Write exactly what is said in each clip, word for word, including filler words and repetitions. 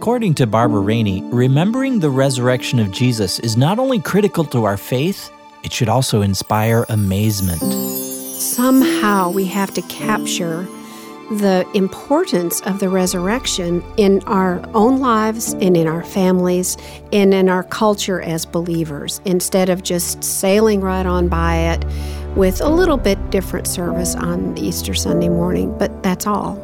According to Barbara Rainey, remembering the resurrection of Jesus is not only critical to our faith, it should also inspire amazement. Somehow we have to capture the importance of the resurrection in our own lives and in our families and in our culture as believers, instead of just sailing right on by it with a little bit different service on Easter Sunday morning, but that's all.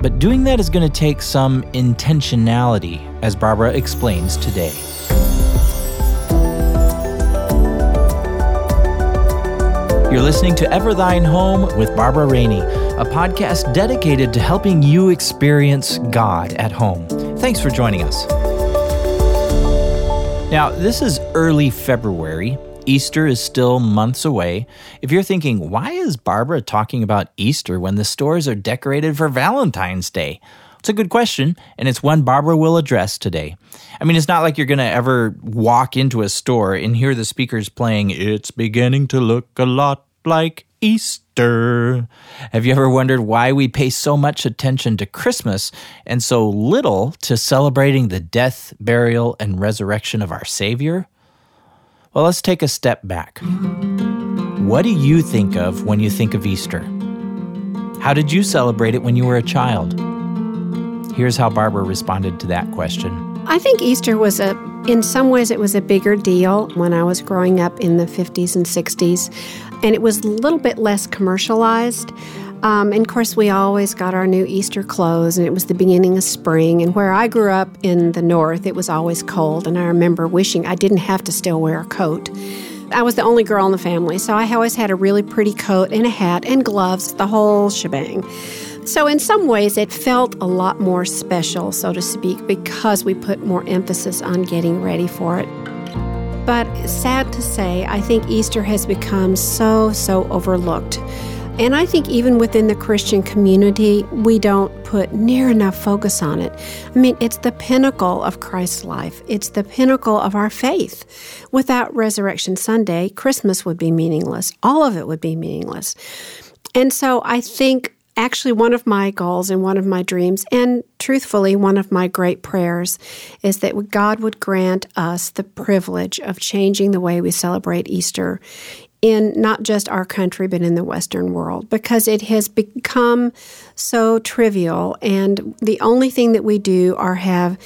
But doing that is going to take some intentionality, as Barbara explains today. You're listening to Ever Thine Home with Barbara Rainey, a podcast dedicated to helping you experience God at home. Thanks for joining us. Now, this is early February. Easter is still months away. If you're thinking, why is Barbara talking about Easter when the stores are decorated for Valentine's Day? It's a good question, and it's one Barbara will address today. I mean, it's not like you're going to ever walk into a store and hear the speakers playing, "It's beginning to look a lot like Easter." Have you ever wondered why we pay so much attention to Christmas and so little to celebrating the death, burial, and resurrection of our Savior? Well, let's take a step back. What do you think of when you think of Easter? How did you celebrate it when you were a child? Here's how Barbara responded to that question. I think Easter was a, in some ways it was a bigger deal when I was growing up in the fifties and sixties, and it was a little bit less commercialized. Um, and of course, we always got our new Easter clothes, and it was the beginning of spring. And where I grew up in the north, it was always cold, and I remember wishing I didn't have to still wear a coat. I was the only girl in the family, so I always had a really pretty coat and a hat and gloves, the whole shebang. So in some ways, it felt a lot more special, so to speak, because we put more emphasis on getting ready for it. But sad to say, I think Easter has become so, so overlooked. And I think even within the Christian community, we don't put near enough focus on it. I mean, it's the pinnacle of Christ's life. It's the pinnacle of our faith. Without Resurrection Sunday, Christmas would be meaningless. All of it would be meaningless. And so I think actually, one of my goals and one of my dreams, and truthfully, one of my great prayers, is that God would grant us the privilege of changing the way we celebrate Easter in not just our country, but in the Western world, because it has become so trivial, and the only thing that we do are have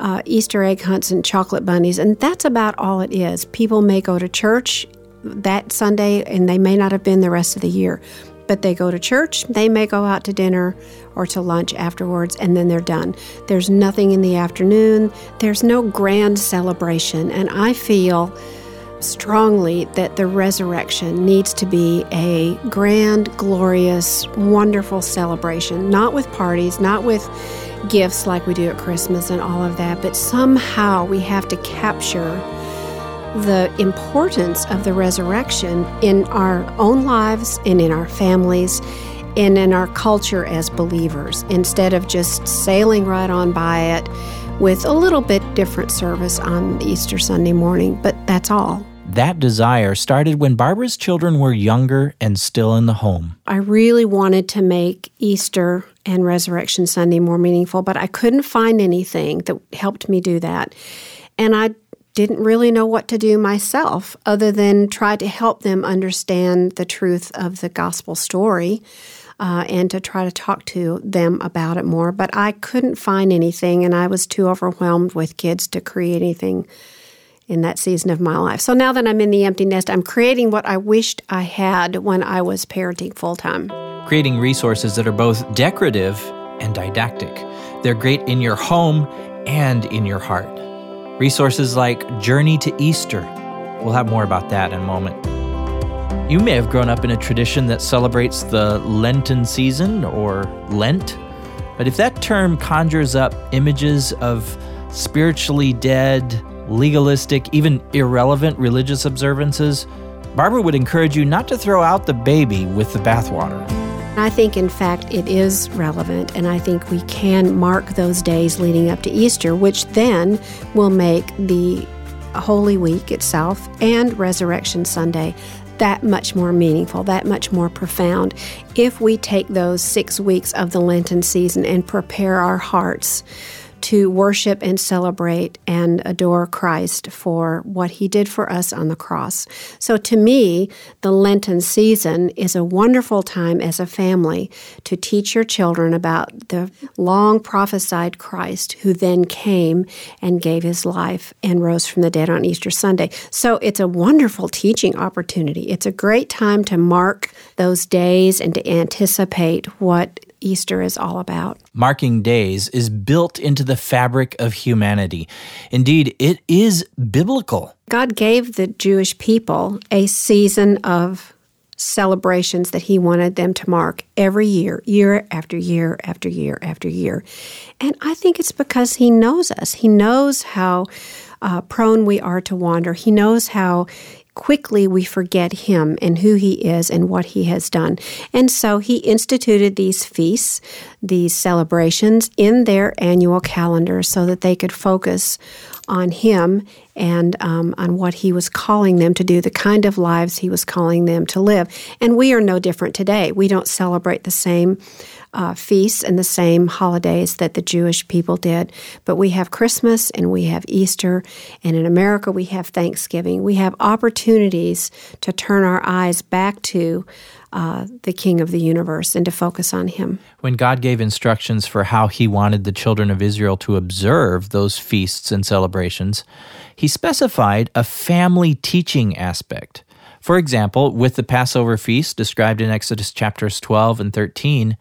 uh, Easter egg hunts and chocolate bunnies, and that's about all it is. People may go to church that Sunday, and they may not have been the rest of the year. But they go to church, they may go out to dinner or to lunch afterwards, and then they're done. There's nothing in the afternoon. There's no grand celebration. And I feel strongly that the resurrection needs to be a grand, glorious, wonderful celebration, not with parties, not with gifts like we do at Christmas and all of that, but somehow we have to capture the importance of the resurrection in our own lives and in our families and in our culture as believers, instead of just sailing right on by it with a little bit different service on Easter Sunday morning, but that's all. That desire started when Barbara's children were younger and still in the home. I really wanted to make Easter and Resurrection Sunday more meaningful, but I couldn't find anything that helped me do that. And I didn't really know what to do myself other than try to help them understand the truth of the gospel story uh, and to try to talk to them about it more. But I couldn't find anything, and I was too overwhelmed with kids to create anything in that season of my life. So now that I'm in the empty nest, I'm creating what I wished I had when I was parenting full-time. Creating resources that are both decorative and didactic. They're great in your home and in your heart. Resources like Journey to Easter. We'll have more about that in a moment. You may have grown up in a tradition that celebrates the Lenten season, or Lent, but if that term conjures up images of spiritually dead, legalistic, even irrelevant religious observances, Barbara would encourage you not to throw out the baby with the bathwater. I think, in fact, it is relevant, and I think we can mark those days leading up to Easter, which then will make the Holy Week itself and Resurrection Sunday that much more meaningful, that much more profound, if we take those six weeks of the Lenten season and prepare our hearts to worship and celebrate and adore Christ for what he did for us on the cross. So to me, the Lenten season is a wonderful time as a family to teach your children about the long prophesied Christ who then came and gave his life and rose from the dead on Easter Sunday. So it's a wonderful teaching opportunity. It's a great time to mark those days and to anticipate what Easter is all about. Marking days is built into the fabric of humanity. Indeed, it is biblical. God gave the Jewish people a season of celebrations that he wanted them to mark every year, year after year after year after year. And I think it's because he knows us. He knows how uh, prone we are to wander. He knows how quickly we forget him and who he is and what he has done. And so he instituted these feasts, these celebrations in their annual calendar so that they could focus on him and um, on what he was calling them to do, the kind of lives he was calling them to live. And we are no different today. We don't celebrate the same uh, feasts and the same holidays that the Jewish people did, but we have Christmas and we have Easter, and in America we have Thanksgiving. We have opportunities to turn our eyes back to Uh, the King of the universe and to focus on him. When God gave instructions for how he wanted the children of Israel to observe those feasts and celebrations, he specified a family teaching aspect. For example, with the Passover feast described in Exodus chapters twelve and thirteen,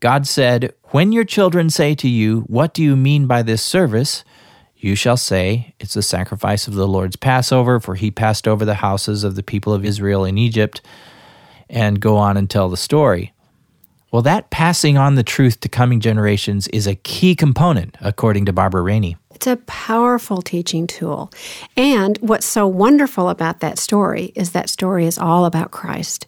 God said, "When your children say to you, 'What do you mean by this service?' you shall say, 'It's the sacrifice of the Lord's Passover, for he passed over the houses of the people of Israel in Egypt,'" and go on and tell the story. Well, that passing on the truth to coming generations is a key component, according to Barbara Rainey. It's a powerful teaching tool. And what's so wonderful about that story is that story is all about Christ.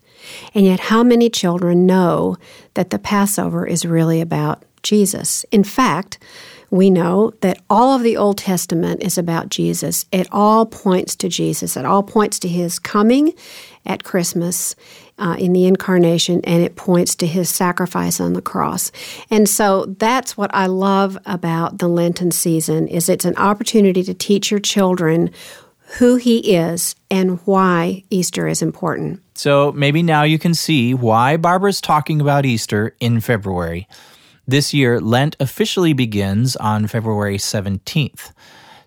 And yet how many children know that the Passover is really about Jesus? In fact, we know that all of the Old Testament is about Jesus. It all points to Jesus. It all points to his coming at Christmas uh, in the incarnation, and it points to his sacrifice on the cross. And so that's what I love about the Lenten season, is it's an opportunity to teach your children who he is and why Easter is important. So maybe now you can see why Barbara's talking about Easter in February. This year, Lent officially begins on February seventeenth.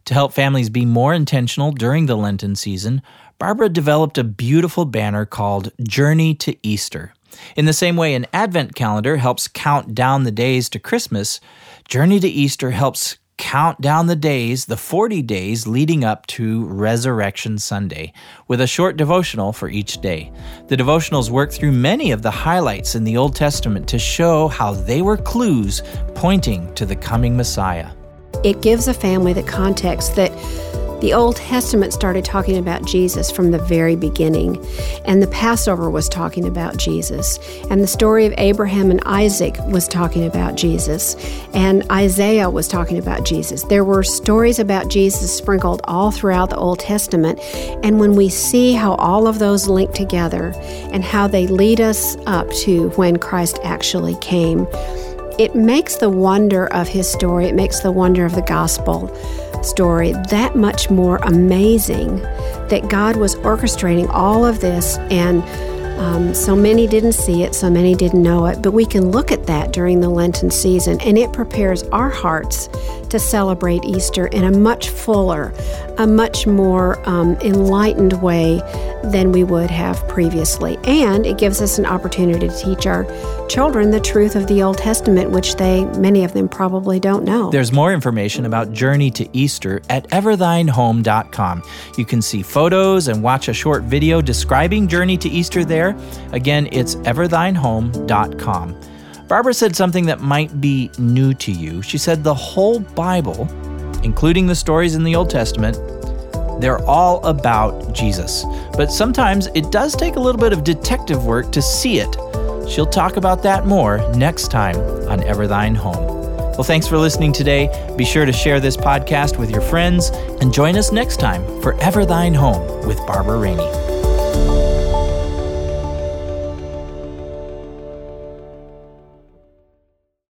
To help families be more intentional during the Lenten season, Barbara developed a beautiful banner called Journey to Easter. In the same way an Advent calendar helps count down the days to Christmas, Journey to Easter helps count down the days, the forty days leading up to Resurrection Sunday, with a short devotional for each day. The devotionals work through many of the highlights in the Old Testament to show how they were clues pointing to the coming Messiah. It gives a family the context that the Old Testament started talking about Jesus from the very beginning, and the Passover was talking about Jesus, and the story of Abraham and Isaac was talking about Jesus, and Isaiah was talking about Jesus. There were stories about Jesus sprinkled all throughout the Old Testament, and when we see how all of those link together and how they lead us up to when Christ actually came, it makes the wonder of his story, it makes the wonder of the gospel story that much more amazing, that God was orchestrating all of this, and um, so many didn't see it, so many didn't know it, but we can look at that during the Lenten season, and it prepares our hearts to celebrate Easter in a much fuller, a much more um, enlightened way than we would have previously. And it gives us an opportunity to teach our children the truth of the Old Testament, which they, many of them, probably don't know. There's more information about Journey to Easter at ever thine home dot com. You can see photos and watch a short video describing Journey to Easter there. Again, it's ever thine home dot com. Barbara said something that might be new to you. She said the whole Bible, including the stories in the Old Testament, they're all about Jesus. But sometimes it does take a little bit of detective work to see it. She'll talk about that more next time on Ever Thine Home. Well, thanks for listening today. Be sure to share this podcast with your friends and join us next time for Ever Thine Home with Barbara Rainey.